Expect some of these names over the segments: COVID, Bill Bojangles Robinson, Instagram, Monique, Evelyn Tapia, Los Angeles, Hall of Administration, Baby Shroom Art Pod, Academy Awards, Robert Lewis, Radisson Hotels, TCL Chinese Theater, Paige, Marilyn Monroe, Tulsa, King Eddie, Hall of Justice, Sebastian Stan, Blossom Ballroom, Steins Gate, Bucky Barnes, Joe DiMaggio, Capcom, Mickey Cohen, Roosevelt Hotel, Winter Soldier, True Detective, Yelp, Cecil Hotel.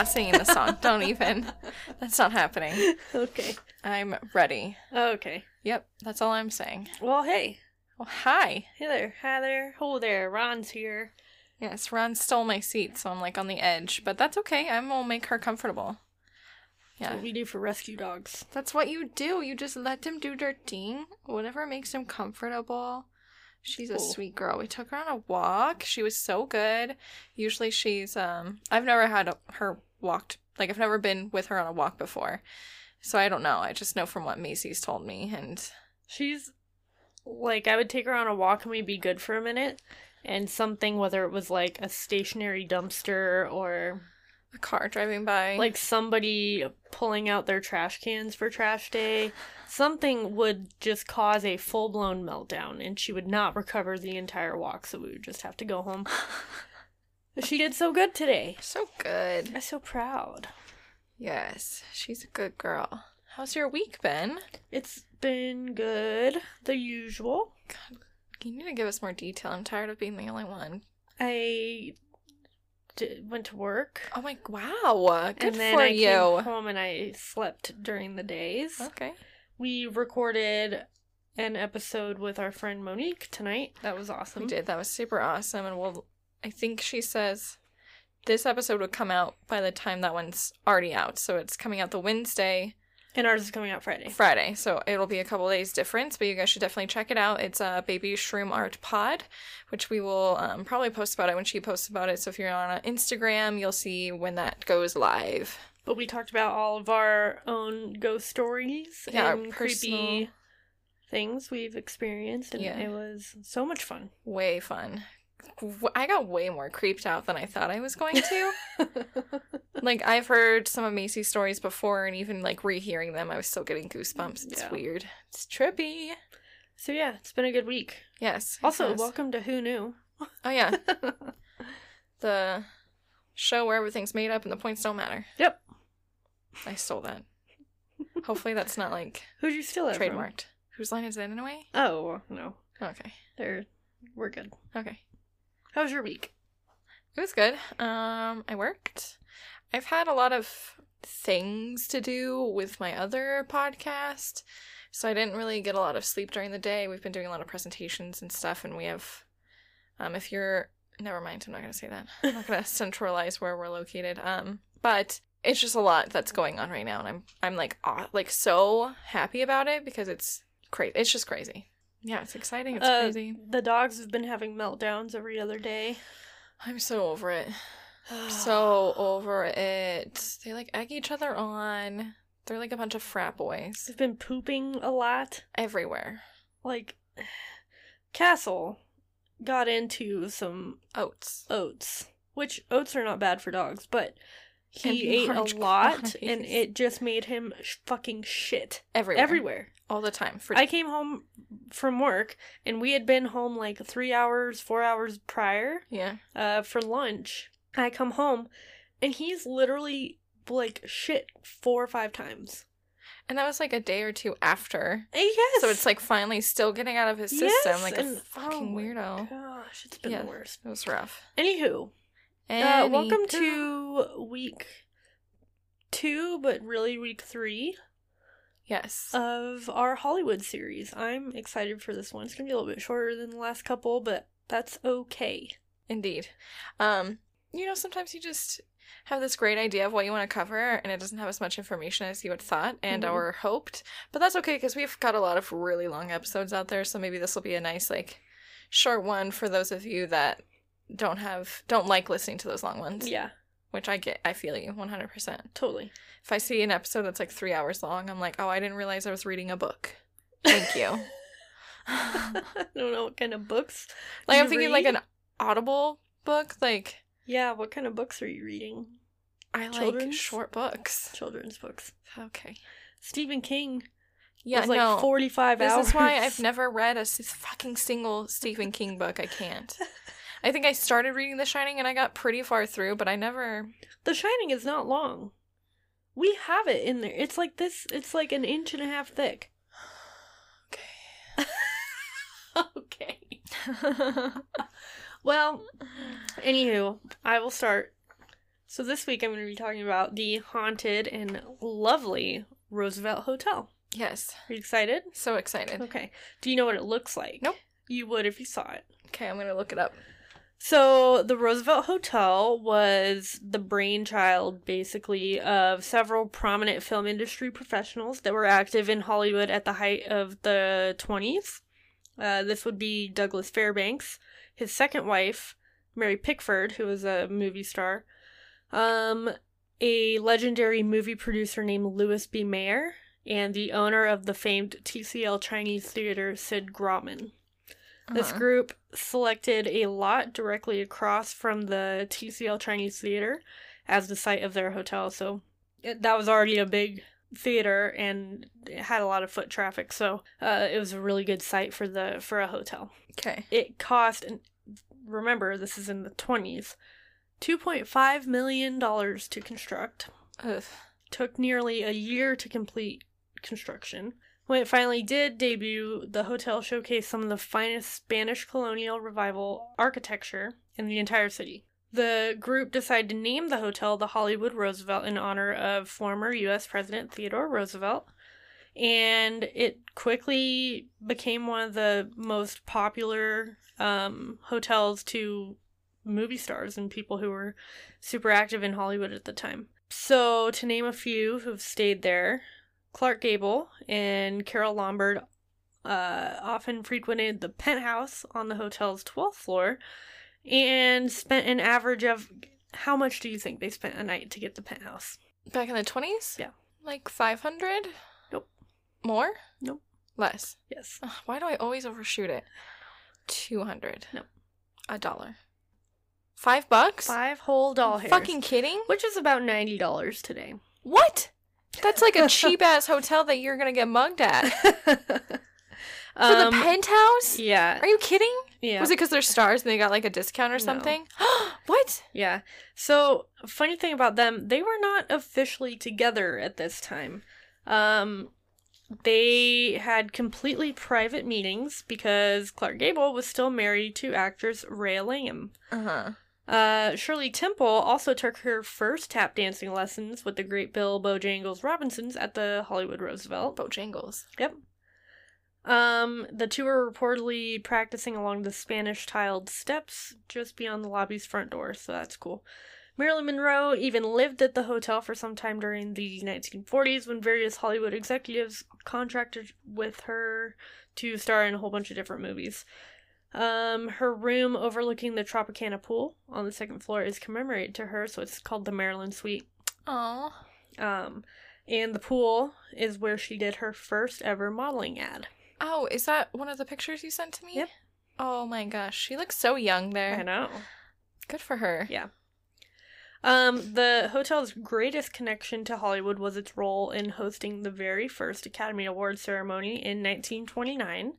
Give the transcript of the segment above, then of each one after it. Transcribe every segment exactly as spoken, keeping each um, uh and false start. not singing the song. Don't even. That's not happening. Okay. I'm ready. Okay. Yep. That's all I'm saying. Well, hey. Well, hi. Hey there. Hi there. Hello there. Ron's here. Yes, Ron stole my seat, so I'm like on the edge. But that's okay. I will make her comfortable. Yeah. That's what we do for rescue dogs. That's what you do. You just let them do their thing. Whatever makes them comfortable. She's a sweet girl. We took her on a walk. She was so good. Usually she's, um, I've never had a, her walked, like I've never been with her on a walk before. So I don't know. I just know from what Macy's told me. And she's, like, I would take her on a walk and we'd be good for a minute. And something, whether it was like a stationary dumpster or a car driving by, like somebody pulling out their trash cans for trash day, something would just cause a full-blown meltdown, and she would not recover the entire walk, so we would just have to go home. She did so good today. So good. I'm so proud. Yes, she's a good girl. How's your week been? It's been good, the usual. God, you need to give us more detail. I'm tired of being the only one. I... went to work. Oh my, wow. Good for you. And then I came home and I slept during the days. Okay. We recorded an episode with our friend Monique tonight. That was awesome. We did. That was super awesome. And we'll, I think she says this episode would come out by the time that one's already out. So it's coming out the Wednesday. And ours is coming out Friday. Friday. So it'll be a couple days difference, but you guys should definitely check it out. It's uh, Baby Shroom Art Pod, which we will um, probably post about it when she posts about it. So if you're on Instagram, you'll see when that goes live. But we talked about all of our own ghost stories yeah, and personal... creepy things we've experienced. And yeah. It was so much fun. Way fun. I got way more creeped out than I thought I was going to. Like, I've heard some of Macy's stories before, and even, like, rehearing them, I was still getting goosebumps. It's yeah. weird. It's trippy. So, yeah, it's been a good week. Yes. Also, welcome to Who Knew. Oh, yeah. The show where everything's made up and the points don't matter. Yep. I stole that. Hopefully that's not, like, who'd you steal it trademarked. From? Whose Line Is It Anyway? Oh, no. Okay. They're, we're good. Okay. How was your week? It was good. Um, I worked. I've had a lot of things to do with my other podcast, so I didn't really get a lot of sleep during the day. We've been doing a lot of presentations and stuff, and we have, um, if you're, never mind, I'm not going to say that. I'm not going to centralize where we're located, um, but it's just a lot that's going on right now, and I'm, I'm like, aw- like so happy about it because it's crazy. It's just crazy. Yeah, it's exciting. It's uh, crazy. The dogs have been having meltdowns every other day. I'm so over it. I'm so over it. They, like, egg each other on. They're like a bunch of frat boys. They've been pooping a lot. Everywhere. Like, Castle got into some... Oats. Oats. Which, oats are not bad for dogs, but he and ate a lot, quantities. And it just made him sh- fucking shit. Everywhere. Everywhere. All the time. For- I came home from work, and we had been home like three hours, four hours prior. Yeah. Uh, for lunch. I come home, and he's literally, like, shit four or five times. And that was like a day or two after. Yes. So it's like finally still getting out of his system. Yes, like a and, fucking oh weirdo. Gosh, it's been yeah, the worst. It was rough. Anywho. Anywho. Uh, welcome to week two, but really week three. Yes. Of our Hollywood series. I'm excited for this one. It's going to be a little bit shorter than the last couple, but that's okay. Indeed. Um, you know, sometimes you just have this great idea of what you want to cover, and it doesn't have as much information as you had thought and mm-hmm. or hoped. But that's okay, because we've got a lot of really long episodes out there, so maybe this will be a nice, like, short one for those of you that don't have, don't like listening to those long ones. Yeah. Which I get, I feel you, one hundred percent. Totally. If I see an episode that's like three hours long, I'm like, oh, I didn't realize I was reading a book. Thank you. I don't know what kind of books. Like, I'm thinking read? Like an Audible book. Like, yeah, what kind of books are you reading? I Children's? Like short books. Children's books. Okay. Stephen King. Yeah, was like no. forty-five this hours. This is why I've never read a fucking single Stephen King book. I can't. I think I started reading The Shining, and I got pretty far through, but I never... The Shining is not long. We have it in there. It's like this. It's like an inch and a half thick. Okay. Okay. Well, anywho, I will start. So this week I'm going to be talking about the haunted and lovely Roosevelt Hotel. Yes. Are you excited? So excited. Okay. Do you know what it looks like? Nope. You would if you saw it. Okay, I'm going to look it up. So the Roosevelt Hotel was the brainchild, basically, of several prominent film industry professionals that were active in Hollywood at the height of the twenties. Uh, this would be Douglas Fairbanks, his second wife, Mary Pickford, who was a movie star, um, a legendary movie producer named Louis B. Mayer, and the owner of the famed T C L Chinese Theater, Sid Grauman. Uh-huh. This group selected a lot directly across from the T C L Chinese Theater as the site of their hotel, so it, that was already a big theater, and it had a lot of foot traffic, so uh, it was a really good site for the for a hotel. Okay. It cost, and remember, this is in the twenties, two point five million dollars to construct. Ugh. Took nearly a year to complete construction. When it finally did debut, the hotel showcased some of the finest Spanish colonial revival architecture in the entire city. The group decided to name the hotel the Hollywood Roosevelt in honor of former U S President Theodore Roosevelt, and it quickly became one of the most popular um, hotels to movie stars and people who were super active in Hollywood at the time. So, to name a few who've stayed there, Clark Gable and Carol Lombard uh, often frequented the penthouse on the hotel's twelfth floor, and spent an average of, how much do you think they spent a night to get the penthouse? Back in the twenties? Yeah. Like five hundred? Nope. More? Nope. Less? Yes. Ugh, why do I always overshoot it? two hundred. Nope. A dollar. Five bucks? Five whole dollars. Fucking kidding? Which is about ninety dollars today. What? That's like a cheap-ass hotel that you're gonna get mugged at. For um, the penthouse? Yeah. Are you kidding? Yeah. Was it because they're stars and they got like a discount or something? No. What? Yeah. So, funny thing about them, they were not officially together at this time. Um, they had completely private meetings because Clark Gable was still married to actress Rhea Lamb. Uh-huh. Uh, Shirley Temple also took her first tap dancing lessons with the great Bill Bojangles Robinson at the Hollywood Roosevelt. Bojangles. Yep. Um, the two were reportedly practicing along the Spanish-tiled steps just beyond the lobby's front door, so that's cool. Marilyn Monroe even lived at the hotel for some time during the nineteen forties when various Hollywood executives contracted with her to star in a whole bunch of different movies. Um, her room overlooking the Tropicana Pool on the second floor is commemorated to her, so it's called the Marilyn Suite. Aww. Um, and the pool is where she did her first ever modeling ad. Oh, is that one of the pictures you sent to me? Yep. Oh my gosh, she looks so young there. I know. Good for her. Yeah. Um, the hotel's greatest connection to Hollywood was its role in hosting the very first Academy Awards ceremony in nineteen twenty-nine.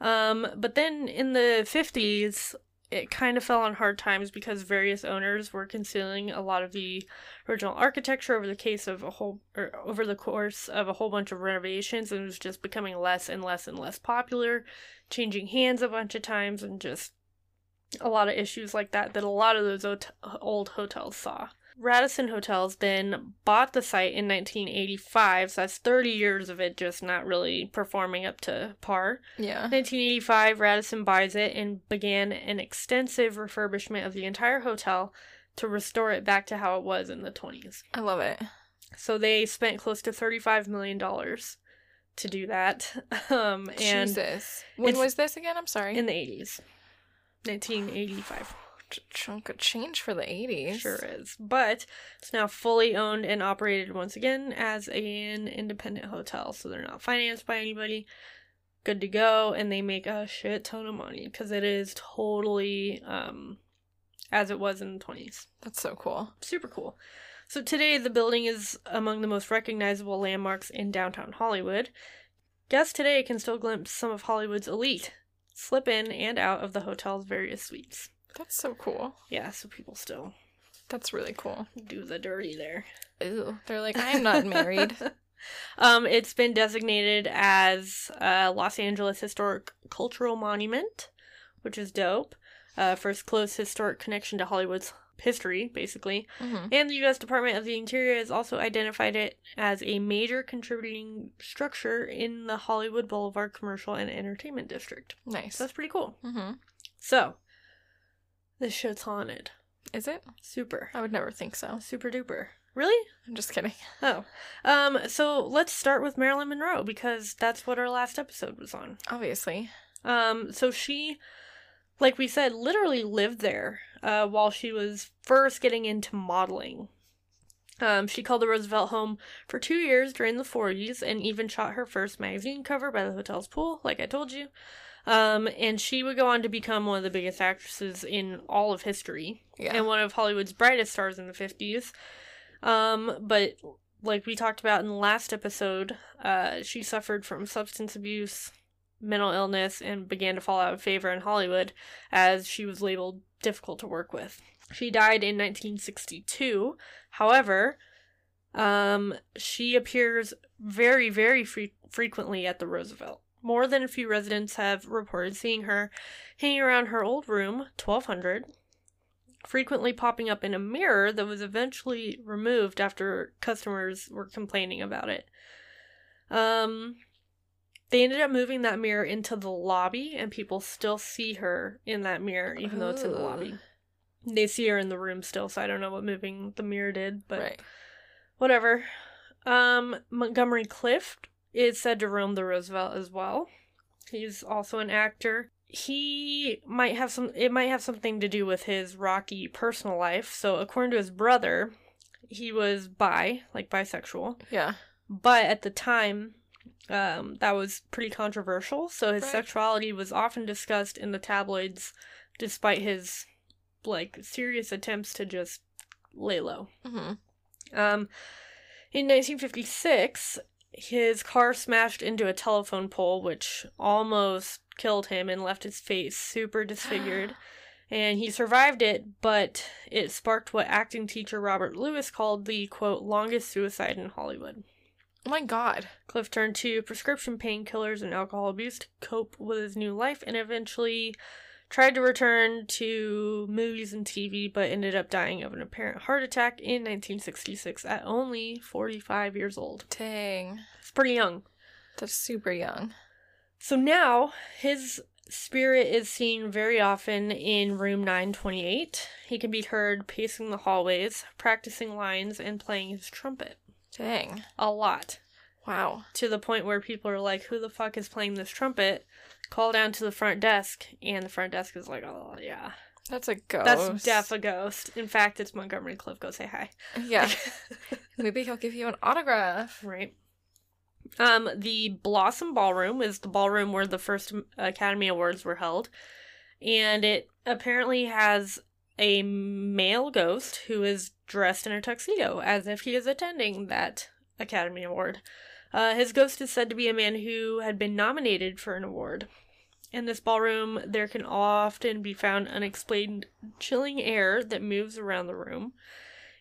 Um, but then in the fifties, it kind of fell on hard times because various owners were concealing a lot of the original architecture over the case of a whole, or over the course of a whole bunch of renovations, and it was just becoming less and less and less popular, changing hands a bunch of times, and just a lot of issues like that that a lot of those old hotels saw. Radisson Hotels then bought the site in nineteen eighty-five, so that's thirty years of it just not really performing up to par. Yeah. nineteen eighty-five, Radisson buys it and began an extensive refurbishment of the entire hotel to restore it back to how it was in the twenties. I love it. So they spent close to thirty-five million dollars to do that. Um, and Jesus. When was this again? I'm sorry. In the eighties. nineteen eighty-five. Chunk of change for the eighties. Sure is. But it's now fully owned and operated once again as an independent hotel. So they're not financed by anybody. Good to go. And they make a shit ton of money because it is totally um, as it was in the twenties. That's so cool. Super cool. So today the building is among the most recognizable landmarks in downtown Hollywood. Guests today can still glimpse some of Hollywood's elite slip in and out of the hotel's various suites. That's so cool. Yeah, so people still... That's really cool. Do the dirty there. Ew. They're like, I'm not married. um, It's been designated as a uh, Los Angeles Historic Cultural Monument, which is dope. Uh, first close historic connection to Hollywood's history, basically. Mm-hmm. And the U S Department of the Interior has also identified it as a major contributing structure in the Hollywood Boulevard Commercial and Entertainment District. Nice. So that's pretty cool. Mm-hmm. So, this shit's haunted. Is it? Super. I would never think so. Super duper. Really? I'm just kidding. Oh. Um, so let's start with Marilyn Monroe, because that's what our last episode was on. Obviously. Um, so she, like we said, literally lived there uh, while she was first getting into modeling. Um, she called the Roosevelt home for two years during the forties and even shot her first magazine cover by the hotel's pool, like I told you. Um, and she would go on to become one of the biggest actresses in all of history. Yeah. And one of Hollywood's brightest stars in the fifties. Um, but like we talked about in the last episode, uh, she suffered from substance abuse, mental illness, and began to fall out of favor in Hollywood as she was labeled difficult to work with. She died in nineteen sixty-two. However, um, she appears very, very fre- frequently at the Roosevelt. More than a few residents have reported seeing her hanging around her old room, twelve hundred, frequently popping up in a mirror that was eventually removed after customers were complaining about it. Um, they ended up moving that mirror into the lobby, and people still see her in that mirror, even Ooh. though it's in the lobby. They see her in the room still, so I don't know what moving the mirror did, but right. whatever. Um, Montgomery Clift is said to roam the Roosevelt as well. He's also an actor. He might have some, it might have something to do with his rocky personal life. So according to his brother, he was bi, like bisexual. Yeah. But at the time, um, that was pretty controversial. So his right. sexuality was often discussed in the tabloids, despite his, like, serious attempts to just lay low. Mm-hmm. Um, in nineteen fifty-six... his car smashed into a telephone pole, which almost killed him and left his face super disfigured. And he survived it, but it sparked what acting teacher Robert Lewis called the, quote, longest suicide in Hollywood. Oh my God. Cliff turned to prescription painkillers and alcohol abuse to cope with his new life and eventually tried to return to movies and T V, but ended up dying of an apparent heart attack in nineteen sixty-six at only forty-five years old. Dang. It's pretty young. That's super young. So now, his spirit is seen very often in room nine twenty-eight. He can be heard pacing the hallways, practicing lines, and playing his trumpet. Dang. A lot. Wow. To the point where people are like, who the fuck is playing this trumpet? Call down to the front desk, and the front desk is like, oh, yeah. That's a ghost. That's def a ghost. In fact, it's Montgomery Clift. Go say hi. Yeah. Maybe he'll give you an autograph. Right. Um, the Blossom Ballroom is the ballroom where the first Academy Awards were held, and it apparently has a male ghost who is dressed in a tuxedo, as if he is attending that Academy Award. Uh, his ghost is said to be a man who had been nominated for an award. In this ballroom, there can often be found unexplained chilling air that moves around the room.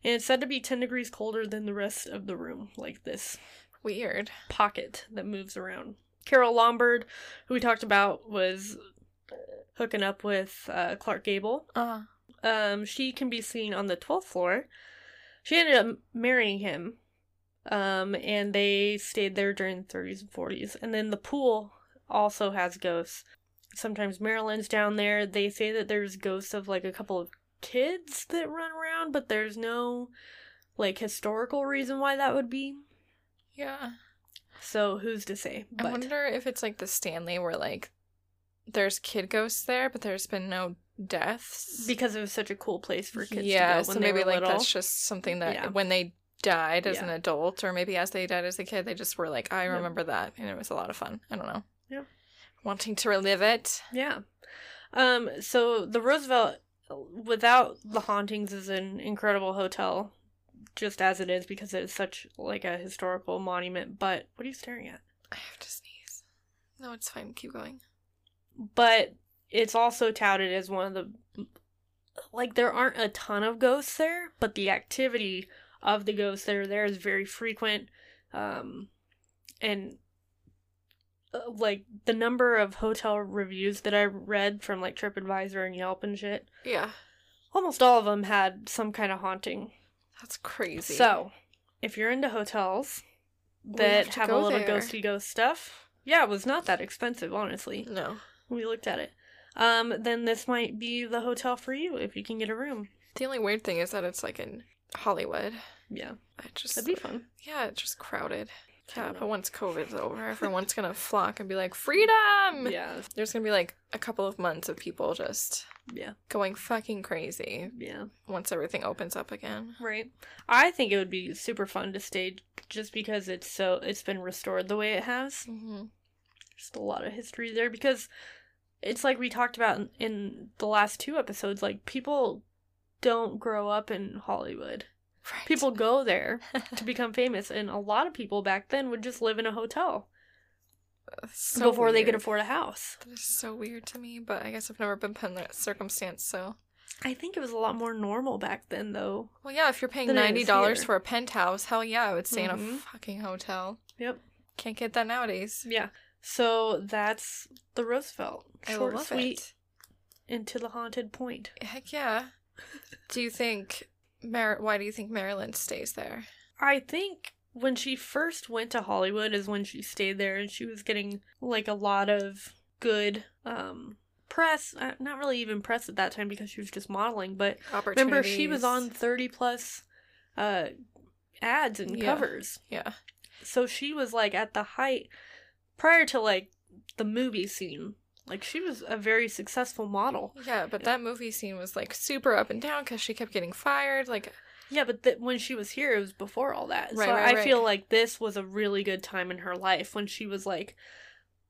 And it's said to be ten degrees colder than the rest of the room, like this weird pocket that moves around. Carol Lombard, who we talked about, was hooking up with uh, Clark Gable. Uh-huh. Um, she can be seen on the twelfth floor. She ended up marrying him. Um, and they stayed there during the thirties and forties. And then the pool also has ghosts. Sometimes Marilyn's down there. They say that there's ghosts of, like, a couple of kids that run around, but there's no, like, historical reason why that would be. Yeah. So, who's to say? But I wonder if it's, like, the Stanley where, like, there's kid ghosts there, but there's been no deaths. Because it was such a cool place for kids yeah, to go when so they maybe, were like, little. That's just something that yeah. when they died as yeah. an adult, or maybe as they died as a kid, they just were like, I remember yep. that, and it was a lot of fun. I don't know. Yeah. Wanting to relive it. Yeah. Um, so the Roosevelt, without the hauntings, is an incredible hotel, just as it is, because it is such, like, a historical monument, but what are you staring at? I have to sneeze. No, it's fine. Keep going. But it's also touted as one of the, like, there aren't a ton of ghosts there, but the activity of the ghosts that are there is very frequent, um, and, uh, like, the number of hotel reviews that I read from, like, TripAdvisor and Yelp and shit. Yeah. almost all of them had some kind of haunting. That's crazy. So, if you're into hotels that have, have a little there. ghosty ghost stuff, yeah, it was not that expensive, honestly. No. We looked at it. Um, then this might be the hotel for you if you can get a room. The only weird thing is that it's, like, in Hollywood. Yeah. I just, That'd be fun. Yeah, it's just crowded. Yeah, but once COVID's over, everyone's gonna flock and be like, freedom! Yeah. There's gonna be, like, a couple of months of people just yeah, going fucking crazy. Yeah. Once everything opens up again. Right. I think it would be super fun to stage just because it's so, it's been restored the way it has. Mm-hmm. Just a lot of history there because it's like we talked about in, in the last two episodes, like, people don't grow up in Hollywood. Right. People go there to become famous, and a lot of people back then would just live in a hotel so before weird. they could afford a house. That is so weird to me, but I guess I've never been put in that circumstance, so. I think it was a lot more normal back then, though. Well, yeah, if you're paying ninety dollars for a penthouse, hell yeah, I would stay mm-hmm. in a fucking hotel. Yep. Can't get that nowadays. Yeah. So that's the Roosevelt. Short, I love sweet, it. Into the haunted point. Heck yeah. Do you think... Mar- why do you think Marilyn stays there? I think when she first went to Hollywood is when she stayed there, and she was getting, like, a lot of good um, press. Uh, not really even press at that time because she was just modeling, but remember she was on thirty plus uh, ads and yeah. covers. Yeah. So she was, like, at the height prior to, like, the movie scene. Like, she was a very successful model. Yeah, but that movie scene was, like, super up and down because she kept getting fired. Like, yeah, but th- when she was here, it was before all that. Right, so right, I right. feel like this was a really good time in her life when she was, like,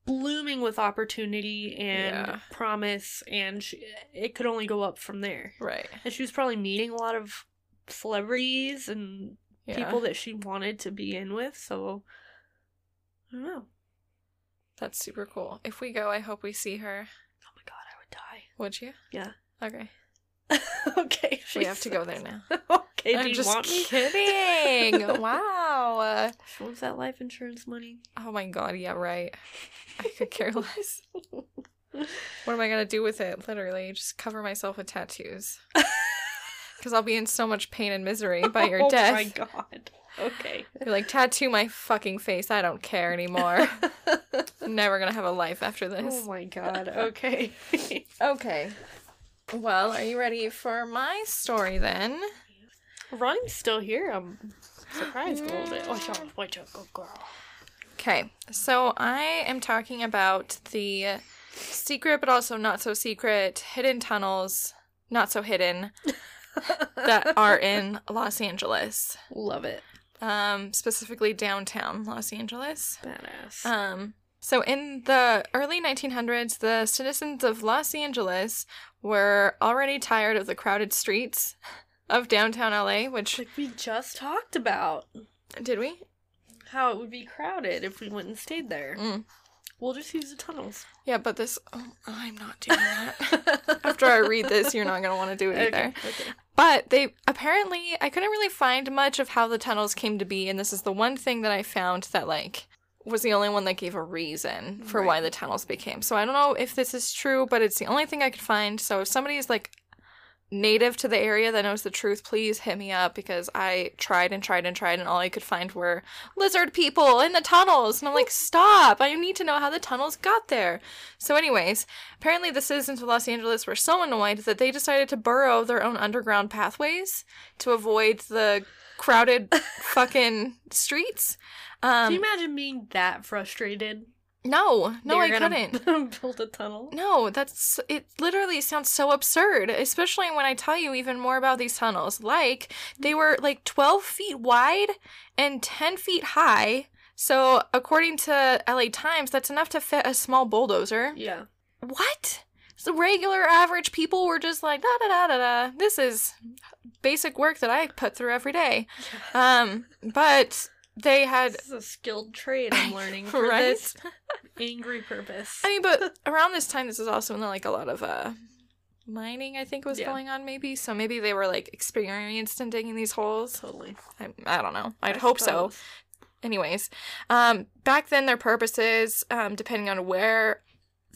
blooming with opportunity and yeah. promise, and she, it could only go up from there. Right. And she was probably meeting a lot of celebrities and yeah. people that she wanted to be in with, so I don't know. That's super cool. If we go, I hope we see her. Oh my god, I would die. Would you? Yeah. Okay. Okay. We have to go there now. Okay, I'm do you just want me? Kidding. Wow. She wants that life insurance money. Oh my god, yeah, right. I could care less. What am I going to do with it? Literally, just cover myself with tattoos. Because I'll be in so much pain and misery by your oh death. Oh my god. Okay. You're like, tattoo my fucking face. I don't care anymore. I'm never going to have a life after this. Oh my god. Okay. Okay. Well, are you ready for my story then? Ryan's still here. I'm surprised a little bit. Watch out. Watch out. Go girl. Okay. So I am talking about the secret but also not so secret hidden tunnels, not so hidden, that are in Los Angeles. Love it. Um, specifically downtown Los Angeles. Badass. Um, so in the early nineteen hundreds, the citizens of Los Angeles were already tired of the crowded streets of downtown L A, which... Like we just talked about. Did we? How it would be crowded if we went and stayed there. Mm. We'll just use the tunnels. Yeah, but this... Oh, I'm not doing that. After I read this, you're not going to want to do it either. Okay, okay. But they apparently, I couldn't really find much of how the tunnels came to be, and this is the one thing that I found that, like, was the only one that gave a reason for right. why the tunnels became. So I don't know if this is true, but it's the only thing I could find. So if somebody is, like, native to the area that knows the truth, please hit me up, because I tried and tried and tried, and all I could find were lizard people in the tunnels. And I'm like, stop! I need to know how the tunnels got there. So anyways, apparently the citizens of Los Angeles were so annoyed that they decided to burrow their own underground pathways to avoid the crowded fucking streets. Um, Can you imagine being that frustrated? No, no, I couldn't. Build a tunnel. No, that's it. Literally sounds so absurd, especially when I tell you even more about these tunnels. Like they were like twelve feet wide and ten feet high. So according to L A Times, that's enough to fit a small bulldozer. Yeah. What? So regular average people were just like da da da da da. This is basic work that I put through every day. Um, but. They had... This is a skilled trade I'm learning for right? this angry purpose. I mean, but around this time, this is also when, like, a lot of uh, mining, I think, was yeah. going on, maybe. So maybe they were, like, experienced in digging these holes. Totally. I, I don't know. I'd I hope suppose. so. Anyways, um, back then, their purposes, um, depending on where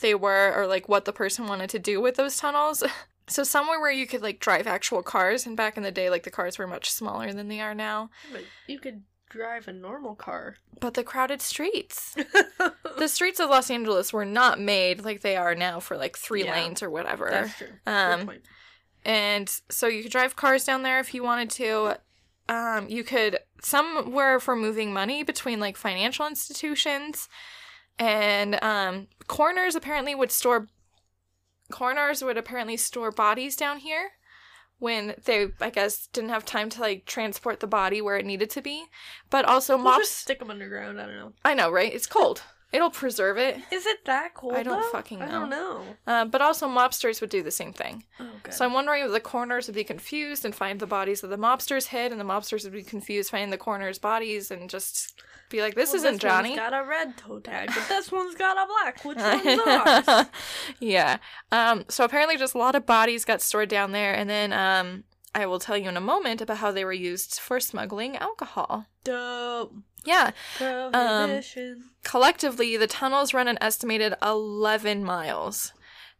they were or, like, what the person wanted to do with those tunnels... So somewhere where you could, like, drive actual cars, and back in the day, like, the cars were much smaller than they are now. But you could drive a normal car. But the crowded streets. The streets of Los Angeles were not made like they are now for, like, three yeah, lanes or whatever. That's true. Um, Good point. And so you could drive cars down there if you wanted to. Um, you could, somewhere for moving money between, like, financial institutions. And um, coroners apparently would store... Coroners would apparently store bodies down here when they, I guess, didn't have time to, like, transport the body where it needed to be. But also we'll mops... just stick them underground, I don't know. I know, right? It's cold. It'll preserve it. Is it that cold, I don't though? fucking know. I don't know. Uh, but also mobsters would do the same thing. Oh, good. So I'm wondering if the coroners would be confused and find the bodies that the mobsters hid, and the mobsters would be confused finding the coroners' bodies and just... be like, this well, isn't this Johnny. This one's got a red toe tag, but this one's got a black. Which one's ours? Yeah. Um, so apparently just a lot of bodies got stored down there. And then um, I will tell you in a moment about how they were used for smuggling alcohol. Dope. Yeah. Um, collectively, the tunnels run an estimated eleven miles.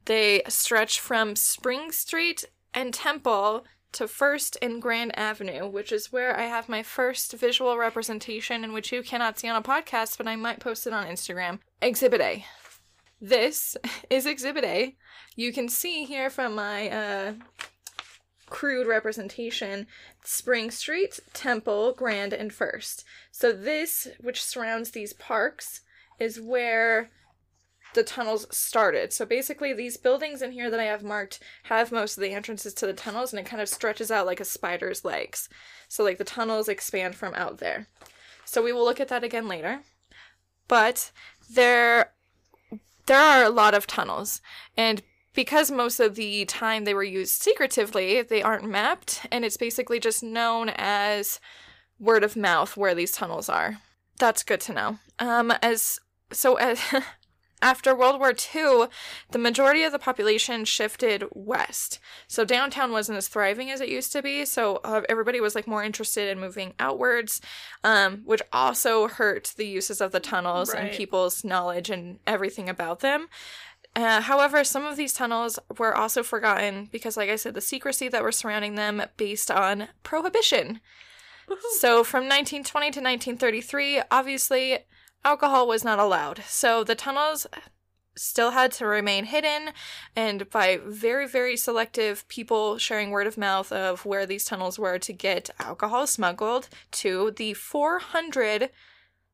They stretch from Spring Street and Temple to First and Grand Avenue, which is where I have my first visual representation, in which you cannot see on a podcast, but I might post it on Instagram. Exhibit A. This is Exhibit A. You can see here from my uh, crude representation, Spring Street, Temple, Grand, and First. So this, which surrounds these parks, is where the tunnels started. So basically these buildings in here that I have marked have most of the entrances to the tunnels, and it kind of stretches out like a spider's legs. So like the tunnels expand from out there. So we will look at that again later. But there, there are a lot of tunnels, and because most of the time they were used secretively, they aren't mapped, and it's basically just known as word of mouth where these tunnels are. That's good to know. Um, as, so as... After World War Two, the majority of the population shifted west. So downtown wasn't as thriving as it used to be, so uh, everybody was, like, more interested in moving outwards, um, which also hurt the uses of the tunnels, right, and people's knowledge and everything about them. Uh, however, some of these tunnels were also forgotten because, like I said, the secrecy that were surrounding them based on Prohibition. Woo-hoo. So from nineteen twenty to nineteen thirty-three, obviously... alcohol was not allowed, so the tunnels still had to remain hidden, and by very, very selective people sharing word of mouth of where these tunnels were to get alcohol smuggled to the four hundred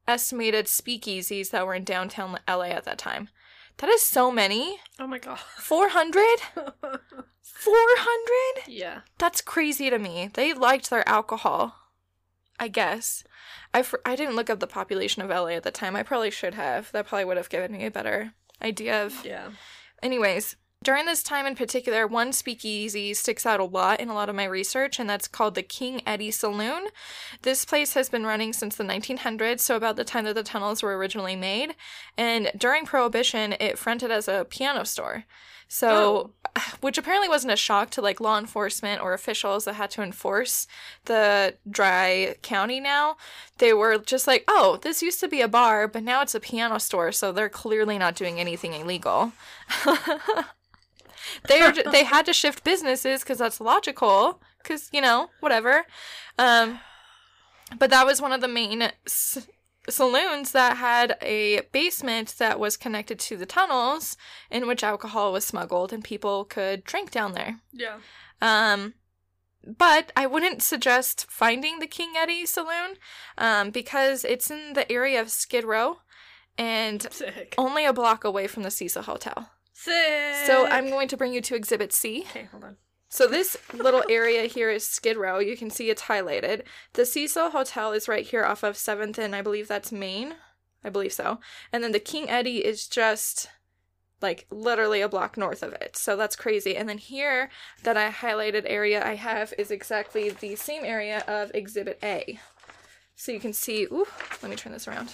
estimated speakeasies that were in downtown L A at that time. That is so many. Oh my god. four hundred? four hundred? Yeah. That's crazy to me. They liked their alcohol, I guess. I, fr- I didn't look up the population of L A at the time. I probably should have. That probably would have given me a better idea of... Yeah. Anyways, during this time in particular, one speakeasy sticks out a lot in a lot of my research, and that's called the King Eddie Saloon. This place has been running since the nineteen hundreds, so about the time that the tunnels were originally made. And during Prohibition, it fronted as a piano store. So, oh. Which apparently wasn't a shock to, like, law enforcement or officials that had to enforce the dry county now. They were just like, oh, this used to be a bar, but now it's a piano store, so they're clearly not doing anything illegal. They are, they had to shift businesses because that's logical, because, you know, whatever. Um, but that was one of the main... S- saloons that had a basement that was connected to the tunnels, in which alcohol was smuggled and people could drink down there. Yeah. Um, but I wouldn't suggest finding the King Eddie Saloon, um, because it's in the area of Skid Row and Sick. only a block away from the Cecil Hotel. Sick. So I'm going to bring you to Exhibit C. Okay, hold on. So this little area here is Skid Row. You can see it's highlighted. The Cecil Hotel is right here off of seventh and I believe that's Main. I believe so. And then the King Eddie is just, like, literally a block north of it. So that's crazy. And then here, that I highlighted area I have is exactly the same area of Exhibit A. So you can see... Ooh, let me turn this around.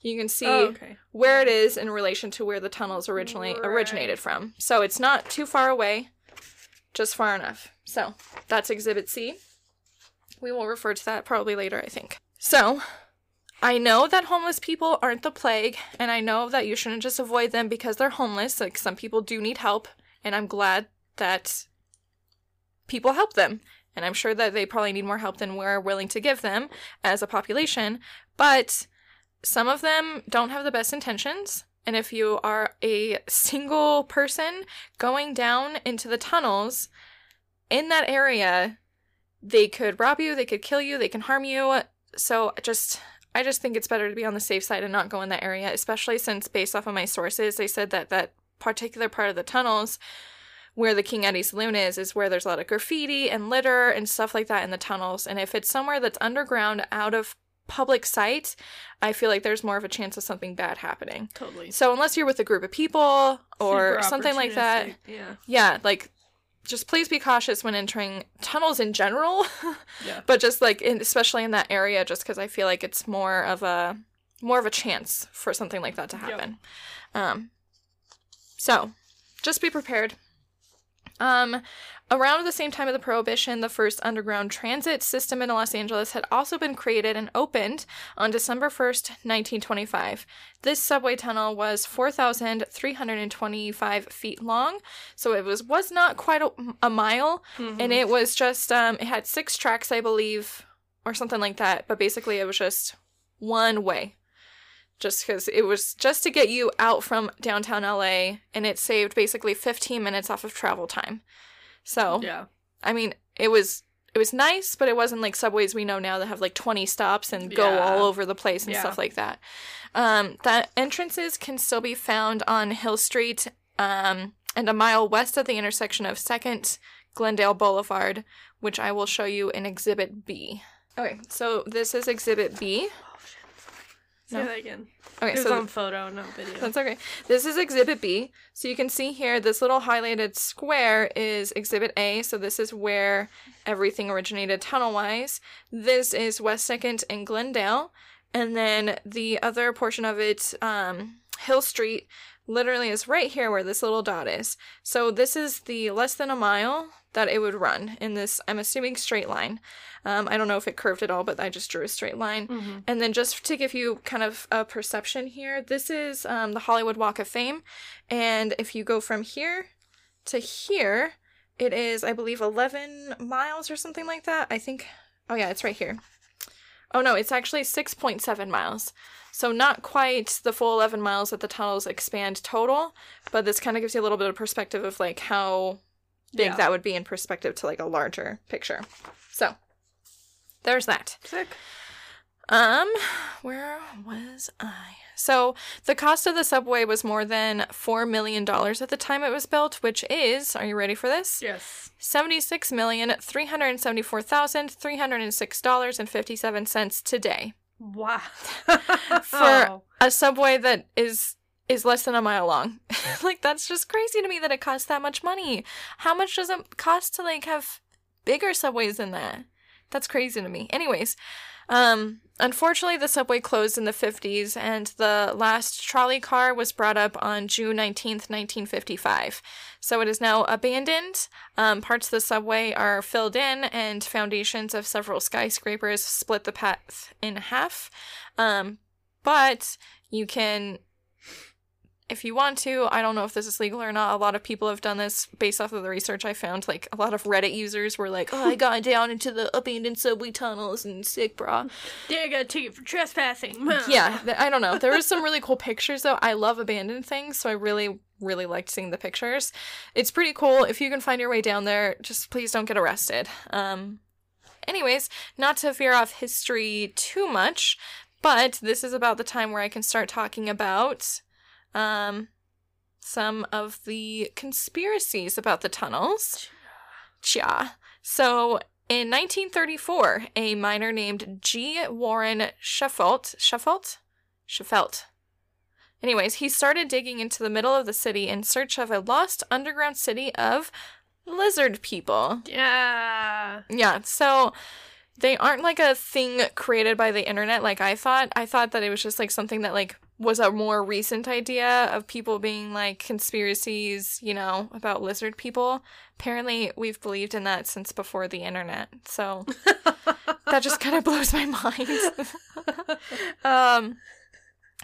You can see oh, okay. where it is in relation to where the tunnels originally right. originated from. So it's not too far away. Just far enough. So, that's Exhibit C. We will refer to that probably later, I think. So, I know that homeless people aren't the plague, and I know that you shouldn't just avoid them because they're homeless. Like, some people do need help, and I'm glad that people help them. And I'm sure that they probably need more help than we're willing to give them as a population. But some of them don't have the best intentions. And if you are a single person going down into the tunnels in that area, they could rob you, they could kill you, they can harm you. So just, I just think it's better to be on the safe side and not go in that area, especially since based off of my sources, they said that that particular part of the tunnels where the King Eddie Saloon is, is where there's a lot of graffiti and litter and stuff like that in the tunnels. And if it's somewhere that's underground, out of public sight, I feel like there's more of a chance of something bad happening. Totally. So unless you're with a group of people or super something like that, yeah, yeah, like just please be cautious when entering tunnels in general. Yeah. But just like, in, especially in that area, just because I feel like it's more of a more of a chance for something like that to happen. Yep. Um. So, just be prepared. Um, around the same time of the Prohibition, the first underground transit system in Los Angeles had also been created and opened on December first, nineteen twenty-five. This subway tunnel was four thousand three hundred twenty-five feet long, so it was, was not quite a, a mile, mm-hmm. and it was just, um, it had six tracks, I believe, or something like that, but basically it was just one way. Just because it was just to get you out from downtown L A, and it saved basically fifteen minutes off of travel time. So, yeah. I mean, it was it was nice, but it wasn't like subways we know now that have like twenty stops and go yeah. all over the place and yeah. stuff like that. Um, the entrances can still be found on Hill Street um, and a mile west of the intersection of second Glendale Boulevard, which I will show you in Exhibit B. Okay, so this is Exhibit B. No. Say that again. Okay, it was so on photo, not video. That's okay. This is Exhibit B. So you can see here, this little highlighted square is Exhibit A. So this is where everything originated tunnel-wise. This is West second and Glendale. And then the other portion of it, um, Hill Street, literally is right here where this little dot is. So this is the less than a mile that it would run in this, I'm assuming, straight line. Um, I don't know if it curved at all, but I just drew a straight line. Mm-hmm. And then just to give you kind of a perception here, this is um, the Hollywood Walk of Fame. And if you go from here to here, it is, I believe, eleven miles or something like that. I think, oh yeah, it's right here. Oh no, it's actually six point seven miles. So not quite the full eleven miles that the tunnels expand total, but this kind of gives you a little bit of perspective of like how big yeah. that would be in perspective to like a larger picture. So there's that. Sick. Um, where was I? So the cost of the subway was more than four million dollars at the time it was built, which is, are you ready for this? Yes. seventy-six million three hundred seventy-four thousand three hundred six dollars and fifty-seven cents today. Wow. For a subway that is is less than a mile long. Like, that's just crazy to me that it costs that much money. How much does it cost to, like, have bigger subways than that? That's crazy to me. Anyways, um, unfortunately, the subway closed in the fifties, and the last trolley car was brought up on June nineteenth, nineteen fifty-five. So it is now abandoned. Um, parts of the subway are filled in, and foundations of several skyscrapers split the path in half. Um, but you can... If you want to, I don't know if this is legal or not. A lot of people have done this based off of the research I found. Like, a lot of Reddit users were like, oh, I got down into the abandoned subway tunnels and sick, brah. They got a ticket for trespassing. Yeah, I don't know. There was some really cool pictures, though. I love abandoned things, so I really, really liked seeing the pictures. It's pretty cool. If you can find your way down there, just please don't get arrested. Um, anyways, not to veer off history too much, but this is about the time where I can start talking about... Um, some of the conspiracies about the tunnels. Chia. So, in nineteen thirty-four, a miner named G. Warren Sheffield, Sheffield? Sheffield. Anyways, he started digging into the middle of the city in search of a lost underground city of lizard people. Yeah. Yeah, so... They aren't, like, a thing created by the internet like I thought. I thought that it was just, like, something that, like, was a more recent idea of people being, like, conspiracies, you know, about lizard people. Apparently, we've believed in that since before the internet. So, that just kind of blows my mind. um,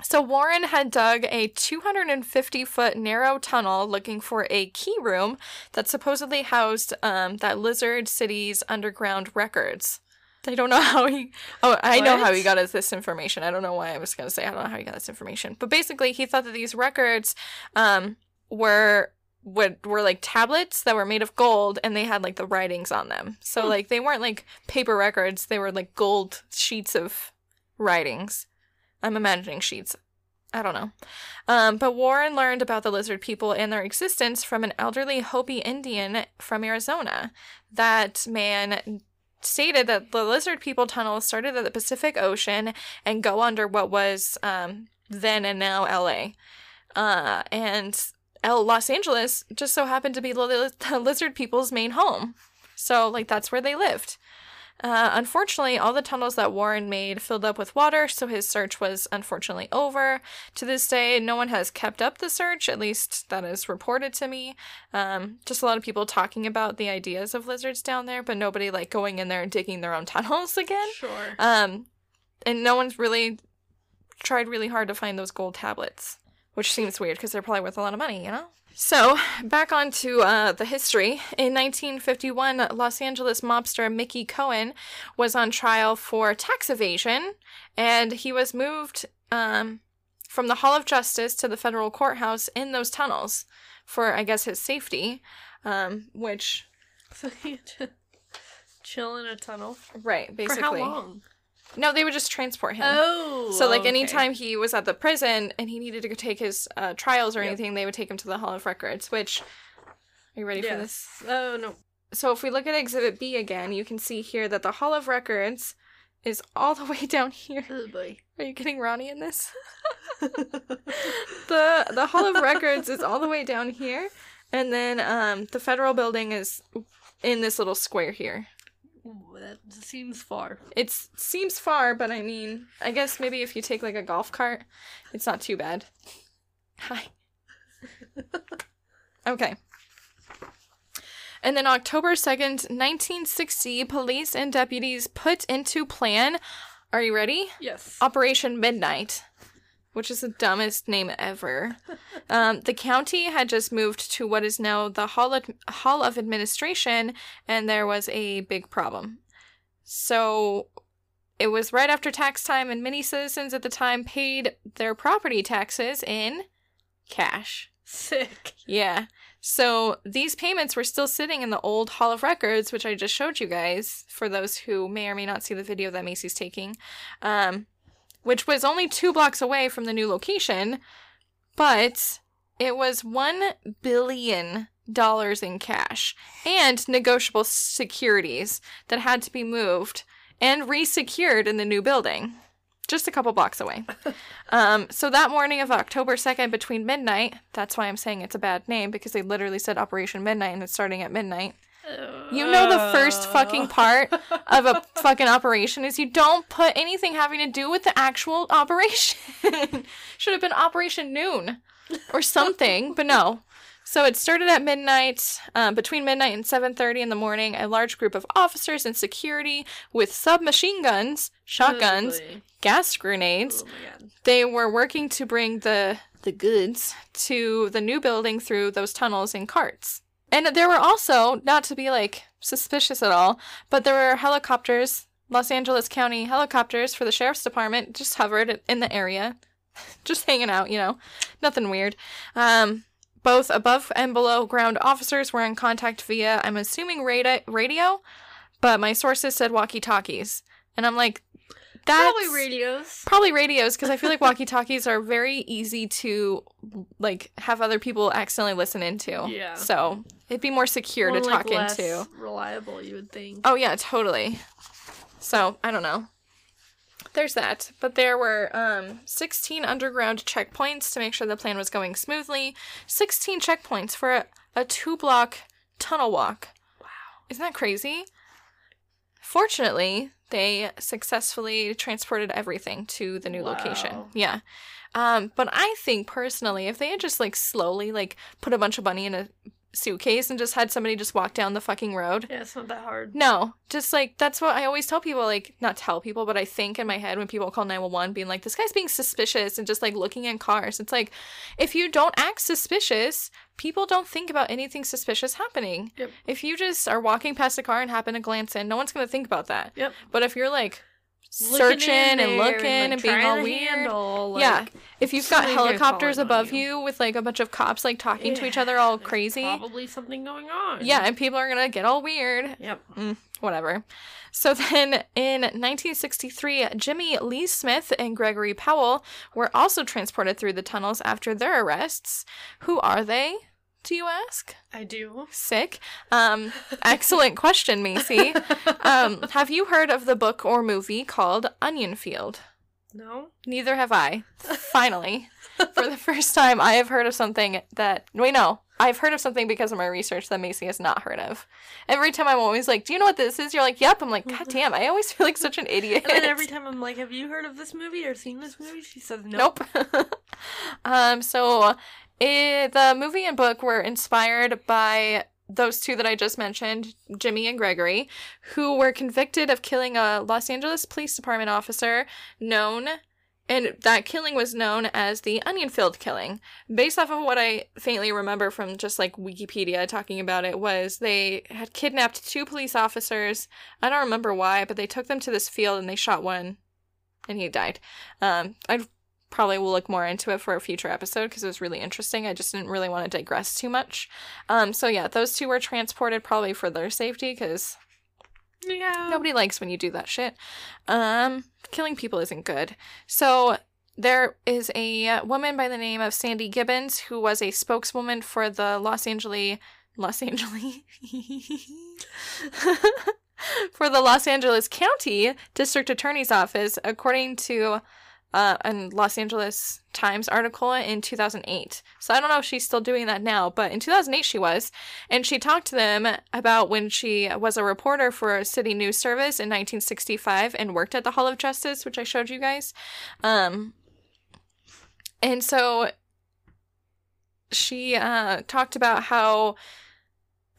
So Warren had dug a two hundred fifty foot narrow tunnel looking for a key room that supposedly housed um, that Lizard City's underground records. I don't know how he... Oh, I what? know how he got this information. I don't know why I was going to say I don't know how he got this information. But basically, he thought that these records um, were... Would, were like tablets that were made of gold, and they had like the writings on them. So hmm. like they weren't like paper records, they were like gold sheets of writings. I'm imagining sheets. I don't know. Um, but Warren learned about the lizard people and their existence from an elderly Hopi Indian from Arizona. That man stated that the lizard people tunnel started at the Pacific Ocean and go under what was um, then and now L A. Uh, and... Los Angeles just so happened to be the lizard people's main home. So, like, that's where they lived. Uh, unfortunately, all the tunnels that Warren made filled up with water, so his search was unfortunately over. To this day, no one has kept up the search, at least that is reported to me. Um, just a lot of people talking about the ideas of lizards down there, but nobody, like, going in there and digging their own tunnels again. Sure. Um, and no one's really tried really hard to find those gold tablets. Which seems weird because they're probably worth a lot of money, you know? So, back on to uh, the history. In nineteen fifty-one, Los Angeles mobster Mickey Cohen was on trial for tax evasion, and he was moved um, from the Hall of Justice to the federal courthouse in those tunnels for, I guess, his safety, um, which... So he had to chill in a tunnel? Right, basically. For how long? No, they would just transport him. Oh, So, like, okay. anytime he was at the prison and he needed to go take his uh, trials or yep. anything, they would take him to the Hall of Records, which... Are you ready yes. for this? Oh, no. So, if we look at Exhibit B again, you can see here that the Hall of Records is all the way down here. Oh, boy. Are you getting Ronnie in this? the The Hall of Records is all the way down here, and then um, the federal building is in this little square here. Ooh, that seems far. It seems far, but I mean, I guess maybe if you take, like, a golf cart, it's not too bad. Hi. Okay. And then October second, nineteen sixty, police and deputies put into plan, are you ready? Yes. Operation Midnight, which is the dumbest name ever. Um, the county had just moved to what is now the Hall of, Hall of Administration, and there was a big problem. So it was right after tax time, and many citizens at the time paid their property taxes in cash. Sick. Yeah. So these payments were still sitting in the old Hall of Records, which I just showed you guys, for those who may or may not see the video that Macy's taking. Um... Which was only two blocks away from the new location, but it was one billion dollars in cash and negotiable securities that had to be moved and resecured in the new building, just a couple blocks away. um, so that morning of October second between midnight, that's why I'm saying it's a bad name, because they literally said Operation Midnight and it's starting at midnight. You know the first fucking part of a fucking operation is you don't put anything having to do with the actual operation. Should have been Operation Noon or something, but no. So it started at midnight. Um, between midnight and seven thirty in the morning, a large group of officers and security with submachine guns, shotguns, oh, gas grenades. Oh, they were working to bring the the goods to the new building through those tunnels in carts. And there were also, not to be, like, suspicious at all, but there were helicopters, Los Angeles County helicopters for the Sheriff's Department, just hovered in the area, just hanging out, you know, nothing weird. Um, both above and below ground officers were in contact via, I'm assuming, radio, radio but my sources said walkie-talkies. And I'm like, that's... Probably radios. Probably radios, because I feel like walkie-talkies are very easy to, like, have other people accidentally listen into. Yeah. So... It'd be more secure well, to like talk less into. Reliable, you would think. Oh yeah, totally. So I don't know. There's that, but there were um, sixteen underground checkpoints to make sure the plan was going smoothly. sixteen checkpoints for a, a two-block tunnel walk. Wow, isn't that crazy? Fortunately, they successfully transported everything to the new wow. location. Yeah. Um, but I think personally, if they had just like slowly like put a bunch of money in a suitcase and just had somebody just walk down the fucking road. Yeah, it's not that hard. No. Just, like, that's what I always tell people, like, not tell people, but I think in my head when people call nine one one being like, this guy's being suspicious and just, like, looking in cars. It's like, if you don't act suspicious, people don't think about anything suspicious happening. Yep. If you just are walking past a car and happen to glance in, no one's going to think about that. Yep. But if you're, like, searching and looking and, like, and being all weird. Handle, like, yeah. If you've got helicopters above you. you with, like, a bunch of cops, like, talking yeah, to each other all crazy. Probably something going on. Yeah, and people are going to get all weird. Yep. Mm, whatever. So then in nineteen sixty-three, Jimmy Lee Smith and Gregory Powell were also transported through the tunnels after their arrests. Who are they? Do you ask? I do. Sick. Um, excellent question, Macy. Um, have you heard of the book or movie called Onion Field? No. Neither have I. Finally. For the first time, I have heard of something that... Wait, no. I've heard of something because of my research that Macy has not heard of. Every time I'm always like, do you know what this is? You're like, yep. I'm like, god damn, I always feel like such an idiot. And then every time I'm like, have you heard of this movie or seen this movie? She says nope. Nope. um, so... It, the movie and book were inspired by those two that I just mentioned, Jimmy and Gregory, who were convicted of killing a Los Angeles Police Department officer known, and that killing was known as the Onion Field killing. Based off of what I faintly remember from just, like, Wikipedia talking about it, was they had kidnapped two police officers. I don't remember why, but they took them to this field and they shot one, and he died. Um, I've Probably will look more into it for a future episode because it was really interesting. I just didn't really want to digress too much. Um, so yeah, those two were transported probably for their safety because yeah, nobody likes when you do that shit. Um, killing people isn't good. So there is a woman by the name of Sandy Gibbons who was a spokeswoman for the Los Angeles, Los Angeles, for the Los Angeles County District Attorney's Office, according to Uh, a Los Angeles Times article in two thousand eight. So I don't know if she's still doing that now, but in two thousand eight she was. And she talked to them about when she was a reporter for a city news service in nineteen sixty-five and worked at the Hall of Justice, which I showed you guys. Um, and so she uh, talked about how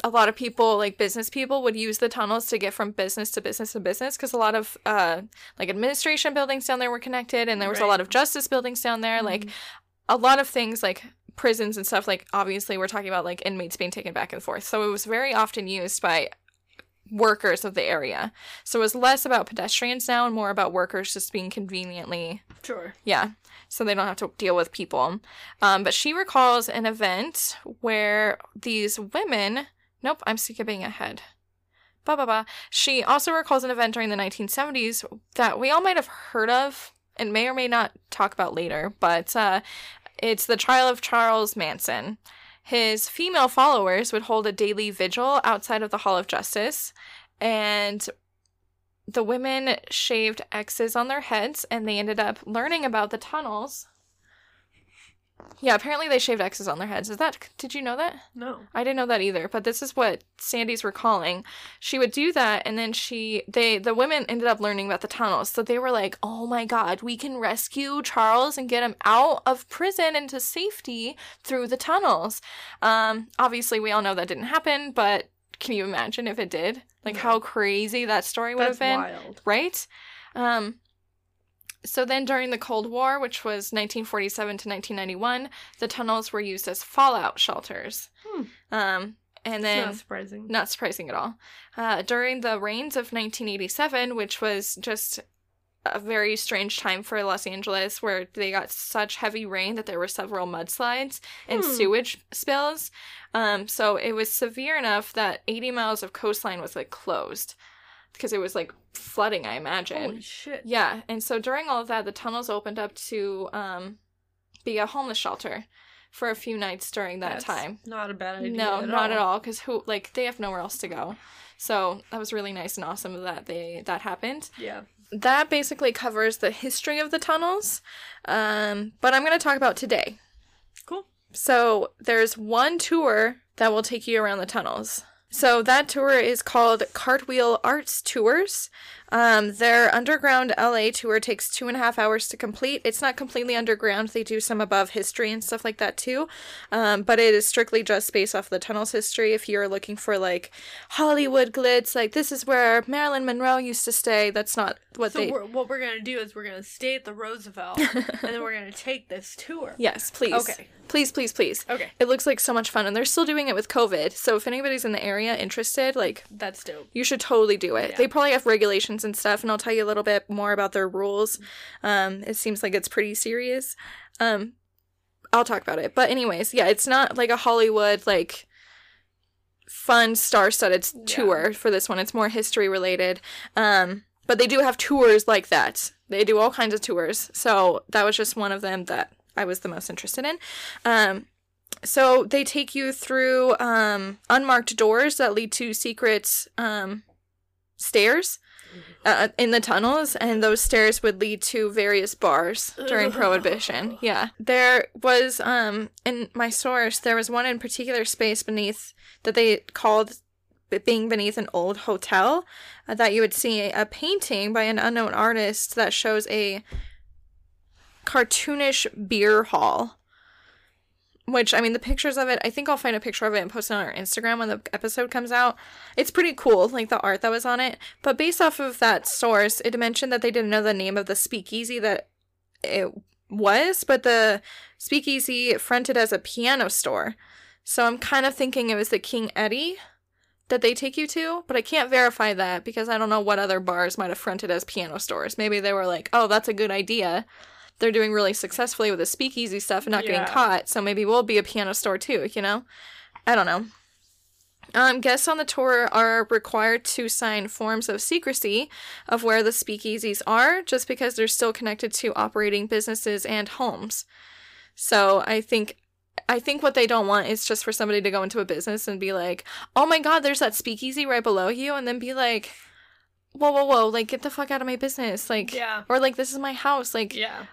a lot of people, like business people, would use the tunnels to get from business to business to business because a lot of, uh, like, administration buildings down there were connected and there was right. a lot of justice buildings down there. Mm-hmm. Like, a lot of things, like prisons and stuff, like, obviously we're talking about, like, inmates being taken back and forth. So it was very often used by workers of the area. So it was less about pedestrians now and more about workers just being conveniently... Sure. Yeah. So they don't have to deal with people. Um, but she recalls an event where these women... Nope, I'm skipping ahead. Ba ba ba. She also recalls an event during the nineteen seventies that we all might have heard of and may or may not talk about later, but uh, it's the trial of Charles Manson. His female followers would hold a daily vigil outside of the Hall of Justice, and the women shaved X's on their heads, and they ended up learning about the tunnels. Yeah, apparently they shaved X's on their heads. Is that... Did you know that? No. I didn't know that either, but this is what Sandy's recalling. She would do that, and then she... They... The women ended up learning about the tunnels, so they were like, oh my god, we can rescue Charles and get him out of prison into safety through the tunnels. Um, obviously, we all know that didn't happen, but can you imagine if it did? Like, yeah. How crazy that story would That's have been. Wild. Right? Um... So then during the Cold War, which was nineteen forty-seven to nineteen ninety-one, the tunnels were used as fallout shelters. Hmm. Um, and then, not surprising. Not surprising at all. Uh, during the rains of nineteen eighty-seven, which was just a very strange time for Los Angeles, where they got such heavy rain that there were several mudslides and hmm. sewage spills. Um, so it was severe enough that eighty miles of coastline was, like, closed. Because it was, like, flooding, I imagine. Holy shit. Yeah, and so during all of that, the tunnels opened up to um, be a homeless shelter for a few nights during that That's time. Not a bad idea. No, at not all. at all, because who like they have nowhere else to go. So that was really nice and awesome that they that happened. Yeah. That basically covers the history of the tunnels, um, but I'm going to talk about today. Cool. So there's one tour that will take you around the tunnels. So that tour is called Cartwheel Arts Tours. Um, their underground L A tour takes two and a half hours to complete. It's not completely underground. They do some above history and stuff like that too. Um, but it is strictly just based off the tunnel's history. If you're looking for like Hollywood glitz, like this is where Marilyn Monroe used to stay. That's not what so they... So we're, what we're going to do is we're going to stay at the Roosevelt and then we're going to take this tour. Yes, please. Okay. Please, please, please. Okay. It looks like so much fun. And they're still doing it with COVID. So if anybody's in the area interested, like... That's dope. You should totally do it. Yeah. They probably have regulations and stuff, and I'll tell you a little bit more about their rules. Um, it seems like it's pretty serious. Um, I'll talk about it. But anyways, yeah, it's not like a Hollywood, like, fun star-studded yeah. tour for this one. It's more history-related. Um, but they do have tours like that. They do all kinds of tours. So that was just one of them that I was the most interested in. Um, so they take you through um, unmarked doors that lead to secret um, stairs. Uh, in the tunnels, and those stairs would lead to various bars during Prohibition. Yeah. There was, um, in my source, there was one in particular space beneath that they called being beneath an old hotel uh, that you would see a, a painting by an unknown artist that shows a cartoonish beer hall. Which, I mean, the pictures of it, I think I'll find a picture of it and post it on our Instagram when the episode comes out. It's pretty cool, like the art that was on it. But based off of that source, it mentioned that they didn't know the name of the speakeasy that it was, but the speakeasy fronted as a piano store. So I'm kind of thinking it was the King Eddie that they take you to, but I can't verify that because I don't know what other bars might have fronted as piano stores. Maybe they were like, oh, that's a good idea. They're doing really successfully with the speakeasy stuff and not yeah. getting caught, so maybe we'll be a piano store too, you know? I don't know. Um, guests on the tour are required to sign forms of secrecy of where the speakeasies are, just because they're still connected to operating businesses and homes. So I think I think what they don't want is just for somebody to go into a business and be like, oh my god, there's that speakeasy right below you, and then be like... Whoa, whoa, whoa, like, get the fuck out of my business, like, yeah. or, like, this is my house, like, yeah.